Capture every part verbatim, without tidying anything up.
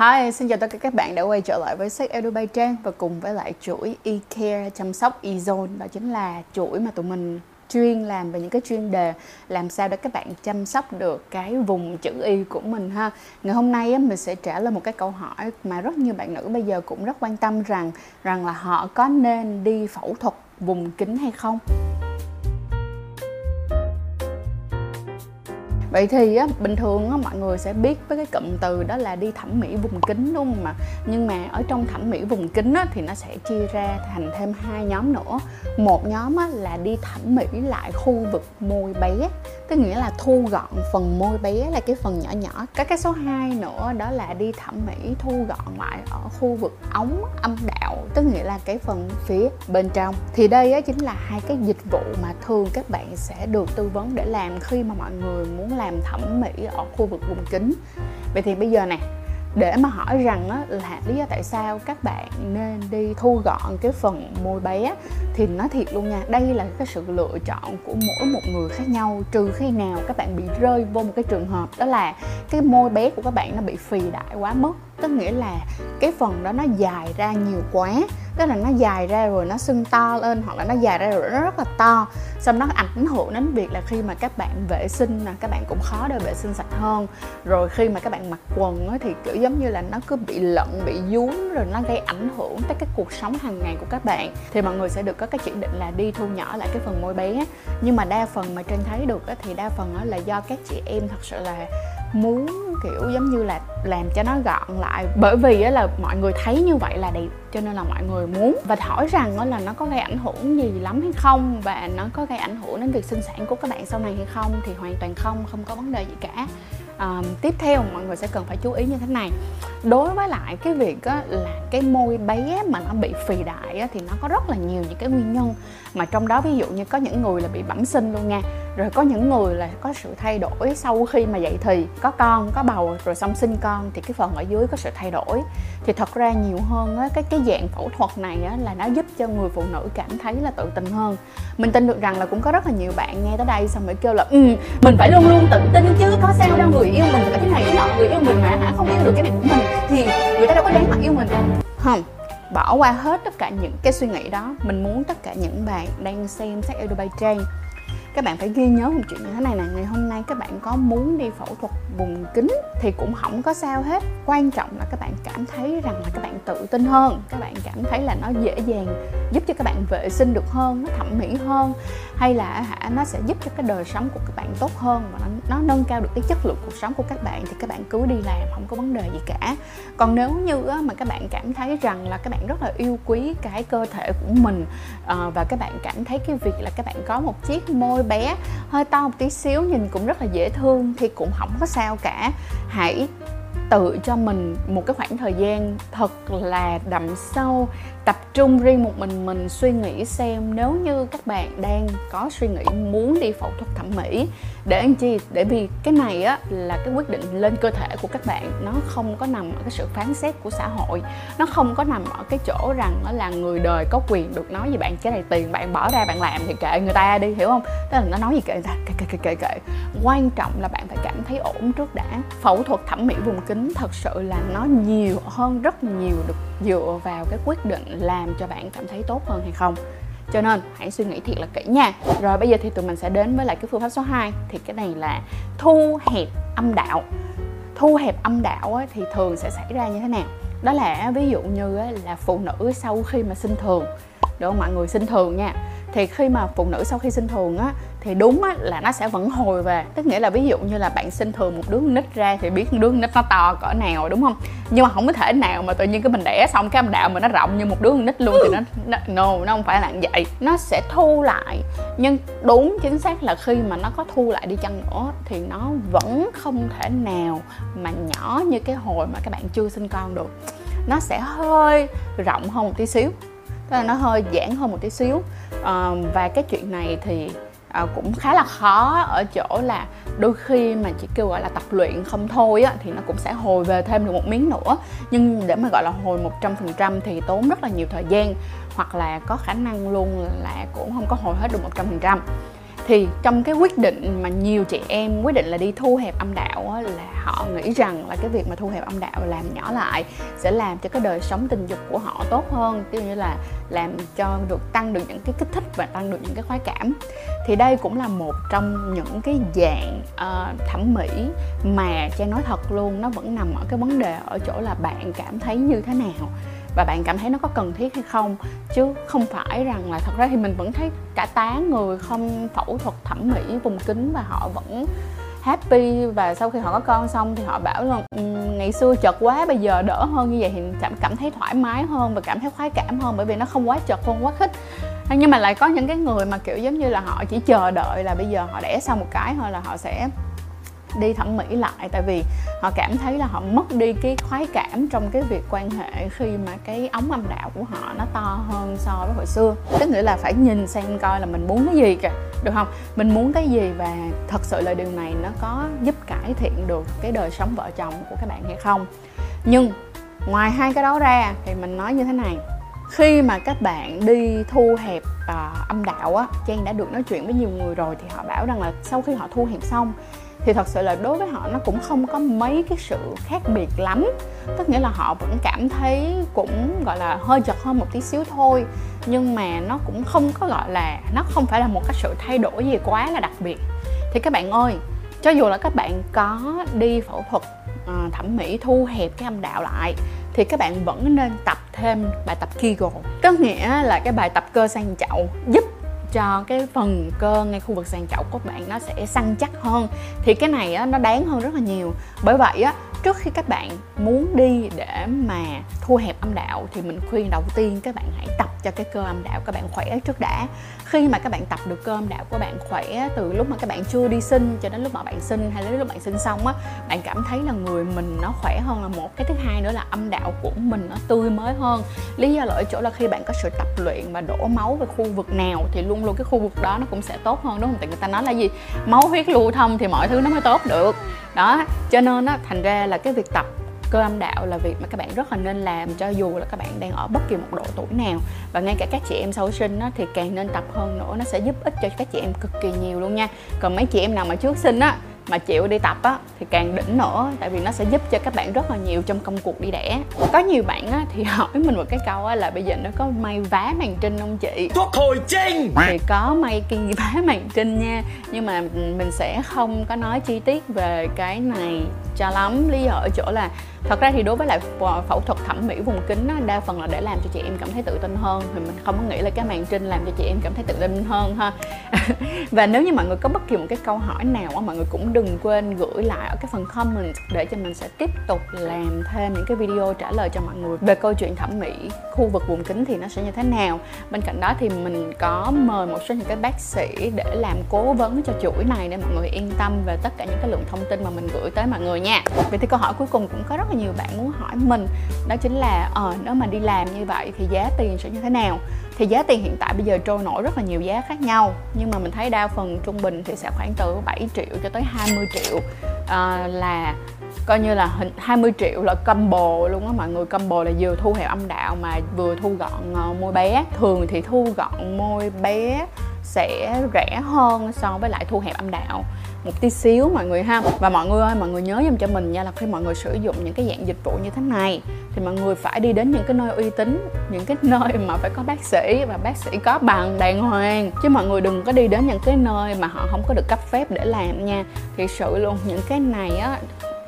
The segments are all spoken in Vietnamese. Hi, xin chào tất cả các bạn đã quay trở lại với Sex Edu by Trang và cùng với lại chuỗi E-Care chăm sóc E-Zone. Đó chính là chuỗi mà tụi mình chuyên làm về những cái chuyên đề làm sao để các bạn chăm sóc được cái vùng chữ Y của mình ha. Ngày hôm nay á, mình sẽ trả lời một cái câu hỏi mà rất nhiều bạn nữ bây giờ cũng rất quan tâm rằng rằng là họ có nên đi phẫu thuật vùng kính hay không. Vậy thì á, bình thường á, mọi người sẽ biết với cái cụm từ đó là đi thẩm mỹ vùng kính, đúng không ạ? Nhưng mà ở trong thẩm mỹ vùng kính á, thì nó sẽ chia ra thành thêm hai nhóm nữa. Một nhóm á, là đi thẩm mỹ lại khu vực môi bé, tức nghĩa là thu gọn phần môi bé là cái phần nhỏ nhỏ. Các cái số hai nữa đó là đi thẩm mỹ thu gọn lại ở khu vực ống âm đạo, tức nghĩa là cái phần phía bên trong. Thì đây á, chính là hai cái dịch vụ mà thường các bạn sẽ được tư vấn để làm khi mà mọi người muốn làm làm thẩm mỹ ở khu vực vùng kính. Vậy thì bây giờ nè, để mà hỏi rằng á, là lý do tại sao các bạn nên đi thu gọn cái phần môi bé thì nói thiệt luôn nha, đây là cái sự lựa chọn của mỗi một người khác nhau, trừ khi nào các bạn bị rơi vô một cái trường hợp đó là cái môi bé của các bạn nó bị phì đại quá mức, tức nghĩa là cái phần đó nó dài ra nhiều quá, tức là nó dài ra rồi nó sưng to lên, hoặc là nó dài ra rồi nó rất là to, xong nó ảnh hưởng đến việc là khi mà các bạn vệ sinh là các bạn cũng khó để vệ sinh sạch hơn, rồi khi mà các bạn mặc quần ấy, thì kiểu giống như là nó cứ bị lận, bị dúi, rồi nó gây ảnh hưởng tới cái cuộc sống hàng ngày của các bạn. Thì mọi người sẽ được có cái chỉ định là đi thu nhỏ lại cái phần môi bé. Nhưng mà đa phần mà Trang thấy được ấy, thì đa phần là do các chị em thật sự là muốn kiểu giống như là làm cho nó gọn lại, bởi vì là mọi người thấy như vậy là đẹp cho nên là mọi người muốn. Và hỏi rằng là nó có gây ảnh hưởng gì lắm hay không, và nó có gây ảnh hưởng đến việc sinh sản của các bạn sau này hay không, thì hoàn toàn không, không có vấn đề gì cả. À, tiếp theo mọi người sẽ cần phải chú ý như thế này. Đối với lại cái việc á, là cái môi bé mà nó bị phì đại á, thì nó có rất là nhiều những cái nguyên nhân, mà trong đó ví dụ như có những người là bị bẩm sinh luôn nha, rồi có những người là có sự thay đổi sau khi mà dậy thì có con, có bầu rồi xong sinh con thì cái phần ở dưới có sự thay đổi. Thì thật ra nhiều hơn á, cái cái dạng phẫu thuật này á, là nó giúp cho người phụ nữ cảm thấy là tự tin hơn. Mình tin được rằng là cũng có rất là nhiều bạn nghe tới đây xong rồi kêu là ừ, mình phải luôn luôn tự tin chứ có sao đâu, người yêu mình phải thế này thế nọ, người yêu mình mà hả không yêu được cái này của mình thì người ta đâu có đáng mà yêu mình. Không, bỏ qua hết tất cả những cái suy nghĩ đó. Mình muốn tất cả những bạn đang xem Sex Edu by Trang, các bạn phải ghi nhớ một chuyện như thế này nè. Ngày hôm nay các bạn có muốn đi phẫu thuật vùng kính thì cũng không có sao hết. Quan trọng là các bạn cảm thấy rằng là các bạn tự tin hơn, các bạn cảm thấy là nó dễ dàng giúp cho các bạn vệ sinh được hơn, nó thẩm mỹ hơn, hay là hả nó sẽ giúp cho cái đời sống của các bạn tốt hơn và nó, nó nâng cao được cái chất lượng cuộc sống của các bạn, thì các bạn cứ đi làm không có vấn đề gì cả. Còn nếu như mà các bạn cảm thấy rằng là các bạn rất là yêu quý cái cơ thể của mình và các bạn cảm thấy cái việc là các bạn có một chiếc môi bé hơi to một tí xíu nhìn cũng rất là dễ thương thì cũng không có sao cả. Hãy tự cho mình một cái khoảng thời gian thật là đậm sâu, tập trung riêng một mình mình suy nghĩ xem nếu như các bạn đang có suy nghĩ muốn đi phẫu thuật thẩm mỹ để làm chi, để vì cái này á là cái quyết định lên cơ thể của các bạn, nó không có nằm ở cái sự phán xét của xã hội, nó không có nằm ở cái chỗ rằng là người đời có quyền được nói gì bạn, cái này tiền bạn bỏ ra bạn làm thì kệ người ta đi, hiểu không? Tức là nó nói gì kệ người ta, kệ kệ kệ kệ kệ. Quan trọng là bạn phải cảm thấy ổn trước đã. Phẫu thuật thẩm mỹ vùng kính thật sự là nó nhiều hơn rất nhiều, được dựa vào cái quyết định làm cho bạn cảm thấy tốt hơn hay không, cho nên hãy suy nghĩ thiệt là kỹ nha. Rồi bây giờ thì tụi mình sẽ đến với lại cái phương pháp số hai, thì cái này là thu hẹp âm đạo. Thu hẹp âm đạo ấy, thì thường sẽ xảy ra như thế nào? Đó là ví dụ như ấy, là phụ nữ sau khi mà sinh thường, đúng không? Mọi người sinh thường nha, thì khi mà phụ nữ sau khi sinh thường á thì đúng á, là nó sẽ vẫn hồi về, tức nghĩa là ví dụ như là bạn sinh thường một đứa con nít ra thì biết đứa con nít nó to cỡ nào, đúng không? Nhưng mà không có thể nào mà tự nhiên cái mình đẻ xong cái âm đạo mà nó rộng như một đứa con nít luôn thì nó, nó no, nó không phải là như vậy, nó sẽ thu lại. Nhưng đúng chính xác là khi mà nó có thu lại đi chăng nữa thì nó vẫn không thể nào mà nhỏ như cái hồi mà các bạn chưa sinh con được, nó sẽ hơi rộng hơn một tí xíu, tức là nó hơi giãn hơn một tí xíu. À, và cái chuyện này thì à, cũng khá là khó ở chỗ là đôi khi mà chỉ kêu gọi là tập luyện không thôi á, thì nó cũng sẽ hồi về thêm được một miếng nữa, nhưng để mà gọi là hồi một trăm phần trăm thì tốn rất là nhiều thời gian, hoặc là có khả năng luôn là cũng không có hồi hết được một trăm phần trăm. Thì trong cái quyết định mà nhiều chị em quyết định là đi thu hẹp âm đạo á, là họ nghĩ rằng là cái việc mà thu hẹp âm đạo làm nhỏ lại sẽ làm cho cái đời sống tình dục của họ tốt hơn, ví dụ như là làm cho được tăng được những cái kích thích và tăng được những cái khoái cảm. Thì đây cũng là một trong những cái dạng uh, thẩm mỹ mà Trang nói thật luôn, nó vẫn nằm ở cái vấn đề ở chỗ là bạn cảm thấy như thế nào và bạn cảm thấy nó có cần thiết hay không, chứ không phải rằng là thật ra thì mình vẫn thấy cả tá người không phẫu thuật thẩm mỹ vùng kính và họ vẫn happy, và sau khi họ có con xong thì họ bảo là ngày xưa chật quá bây giờ đỡ hơn, như vậy thì cảm thấy thoải mái hơn và cảm thấy khoái cảm hơn bởi vì nó không quá chật, không quá khích. Nhưng mà lại có những cái người mà kiểu giống như là họ chỉ chờ đợi là bây giờ họ đẻ xong một cái thôi là họ sẽ đi thẩm mỹ lại, tại vì họ cảm thấy là họ mất đi cái khoái cảm trong cái việc quan hệ khi mà cái ống âm đạo của họ nó to hơn so với hồi xưa. Tức nghĩa là phải nhìn xem coi là mình muốn cái gì kìa, được không? Mình muốn cái gì và thật sự là điều này nó có giúp cải thiện được cái đời sống vợ chồng của các bạn hay không. Nhưng ngoài hai cái đó ra thì mình nói như thế này, khi mà các bạn đi thu hẹp uh, âm đạo á, Trang đã được nói chuyện với nhiều người rồi thì họ bảo rằng là sau khi họ thu hẹp xong thì thật sự là đối với họ nó cũng không có mấy cái sự khác biệt lắm. Tức nghĩa là họ vẫn cảm thấy cũng gọi là hơi chật hơn một tí xíu thôi, nhưng mà nó cũng không có gọi là, nó không phải là một cái sự thay đổi gì quá là đặc biệt. Thì các bạn ơi, cho dù là các bạn có đi phẫu thuật uh, thẩm mỹ thu hẹp cái âm đạo lại thì các bạn vẫn nên tập thêm bài tập Kegel, có nghĩa là cái bài tập cơ sang chậu, giúp cho cái phần cơ ngay khu vực sàn chậu của bạn nó sẽ săn chắc hơn. Thì cái này á, nó đáng hơn rất là nhiều. Bởi vậy á, trước khi các bạn muốn đi để mà thu hẹp âm đạo thì mình khuyên đầu tiên các bạn hãy tập cho cái cơ âm đạo các bạn khỏe trước đã. Khi mà các bạn tập được cơ âm đạo của bạn khỏe từ lúc mà các bạn chưa đi sinh cho đến lúc mà bạn sinh, hay đến lúc bạn sinh xong á, bạn cảm thấy là người mình nó khỏe hơn là một. Cái thứ hai nữa là âm đạo của mình nó tươi mới hơn. Lý do là ở chỗ là khi bạn có sự tập luyện và đổ máu về khu vực nào thì luôn luôn cái khu vực đó nó cũng sẽ tốt hơn, đúng không? Tại người ta nói là gì? Máu huyết lưu thông thì mọi thứ nó mới tốt được. Đó, cho nên á, thành ra là cái việc tập cơ âm đạo là việc mà các bạn rất là nên làm, cho dù là các bạn đang ở bất kỳ một độ tuổi nào, và ngay cả các chị em sau sinh á, thì càng nên tập hơn nữa, nó sẽ giúp ích cho các chị em cực kỳ nhiều luôn nha. Còn mấy chị em nào mà trước sinh á mà chịu đi tập á thì càng đỉnh nữa, tại vì nó sẽ giúp cho các bạn rất là nhiều trong công cuộc đi đẻ. Có nhiều bạn á thì hỏi mình một cái câu á là bây giờ nó có may vá màng trinh không chị? Thuốc hồi trinh thì có may kiên vá màng trinh nha, nhưng mà mình sẽ không có nói chi tiết về cái này cho lắm. Lý do ở chỗ là thật ra thì đối với lại phẫu thuật thẩm mỹ vùng kính á, đa phần là để làm cho chị em cảm thấy tự tin hơn, thì mình không có nghĩ là cái màng trinh làm cho chị em cảm thấy tự tin hơn ha. Và nếu như mọi người có bất kỳ một cái câu hỏi nào á, mọi người cũng đừng quên gửi lại ở cái phần comment để cho mình sẽ tiếp tục làm thêm những cái video trả lời cho mọi người về câu chuyện thẩm mỹ khu vực vùng kính thì nó sẽ như thế nào. Bên cạnh đó thì mình có mời một số những cái bác sĩ để làm cố vấn cho chuỗi này, để mọi người yên tâm về tất cả những cái lượng thông tin mà mình gửi tới mọi người nha. Vậy thì câu hỏi cuối cùng cũng có rất là nhiều bạn muốn hỏi mình, đó chính là ờ, nếu mà đi làm như vậy thì giá tiền sẽ như thế nào? Thì giá tiền hiện tại bây giờ trôi nổi rất là nhiều giá khác nhau, nhưng mà mình thấy đa phần trung bình thì sẽ khoảng từ bảy triệu cho tới hai mươi triệu, à, là coi như là hai mươi triệu là combo luôn á mọi người. Combo là vừa thu hẹp âm đạo mà vừa thu gọn uh, môi bé. Thường thì thu gọn môi bé sẽ rẻ hơn so với lại thu hẹp âm đạo một tí xíu mọi người ha. Và mọi người ơi, mọi người nhớ giùm cho mình nha, là khi mọi người sử dụng những cái dạng dịch vụ như thế này thì mọi người phải đi đến những cái nơi uy tín, những cái nơi mà phải có bác sĩ và bác sĩ có bằng đàng hoàng, chứ mọi người đừng có đi đến những cái nơi mà họ không có được cấp phép để làm nha. Thì sự luôn, những cái này á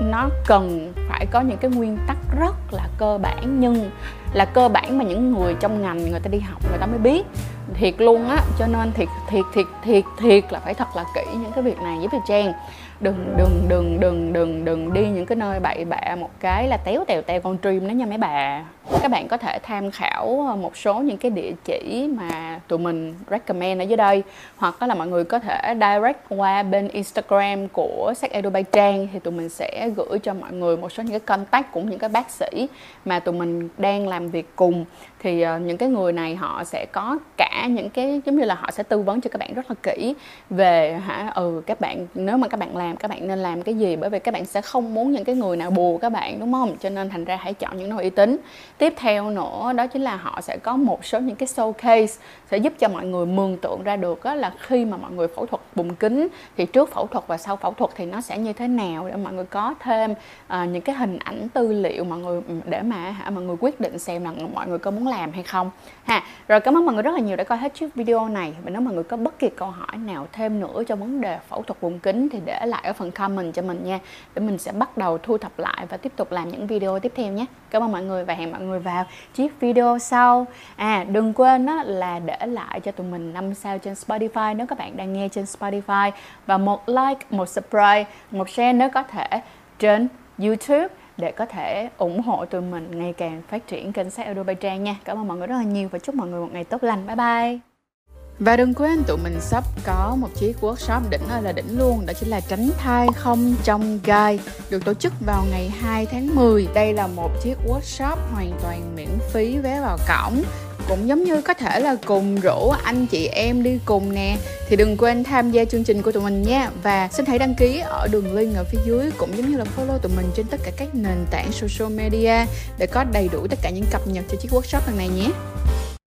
nó cần phải có những cái nguyên tắc rất là cơ bản, nhưng là cơ bản mà những người trong ngành người ta đi học người ta mới biết thiệt luôn á. Cho nên thiệt thiệt thiệt thiệt thiệt là phải thật là kỹ những cái việc này giúp cho Trang. Đừng đừng đừng đừng đừng đừng đi những cái nơi bậy bạ một cái là téo tèo tèo con stream đó nha mấy bà. Các bạn có thể tham khảo một số những cái địa chỉ mà tụi mình recommend ở dưới đây, hoặc là mọi người có thể direct qua bên Instagram của Sex Edu by Trang, thì tụi mình sẽ gửi cho mọi người một số những cái contact của những cái bác sĩ mà tụi mình đang làm việc cùng. Thì những cái người này họ sẽ có cả cả những cái giống như là họ sẽ tư vấn cho các bạn rất là kỹ về hả ừ các bạn nếu mà các bạn làm các bạn nên làm cái gì, bởi vì các bạn sẽ không muốn những cái người nào bù các bạn, đúng không? Cho nên thành ra hãy chọn những nơi uy tín. Tiếp theo nữa đó chính là họ sẽ có một số những cái showcase sẽ giúp cho mọi người mường tượng ra được là khi mà mọi người phẫu thuật bụng kính thì trước phẫu thuật và sau phẫu thuật thì nó sẽ như thế nào, để mọi người có thêm à, những cái hình ảnh tư liệu mọi người để mà hả mọi người quyết định xem là mọi người có muốn làm hay không ha. Rồi cảm ơn mọi người rất là nhiều đã coi hết chiếc video này, và nếu mọi người có bất kỳ câu hỏi nào thêm nữa cho vấn đề phẫu thuật bụng kính thì để lại ở phần comment cho mình nha, để mình sẽ bắt đầu thu thập lại và tiếp tục làm những video tiếp theo nhé. Cảm ơn mọi người và hẹn mọi người vào chiếc video sau. À đừng quên đó là để lại cho tụi mình năm sao trên Spotify nếu các bạn đang nghe trên Spotify, và một like, một subscribe, một share nếu có thể trên YouTube để có thể ủng hộ tụi mình ngày càng phát triển kênh Sex Edu by Trang nha. Cảm ơn mọi người rất là nhiều và chúc mọi người một ngày tốt lành. Bye bye. Và đừng quên tụi mình sắp có một chiếc workshop đỉnh ơi là đỉnh luôn, đó chính là tránh thai không trong gai, được tổ chức vào ngày hai tháng mười. Đây là một chiếc workshop hoàn toàn miễn phí, vé vào cổng, cũng giống như có thể là cùng rủ anh chị em đi cùng nè, thì đừng quên tham gia chương trình của tụi mình nha. Và xin hãy đăng ký ở đường link ở phía dưới, cũng giống như là follow tụi mình trên tất cả các nền tảng social media để có đầy đủ tất cả những cập nhật cho chiếc workshop lần này nhé.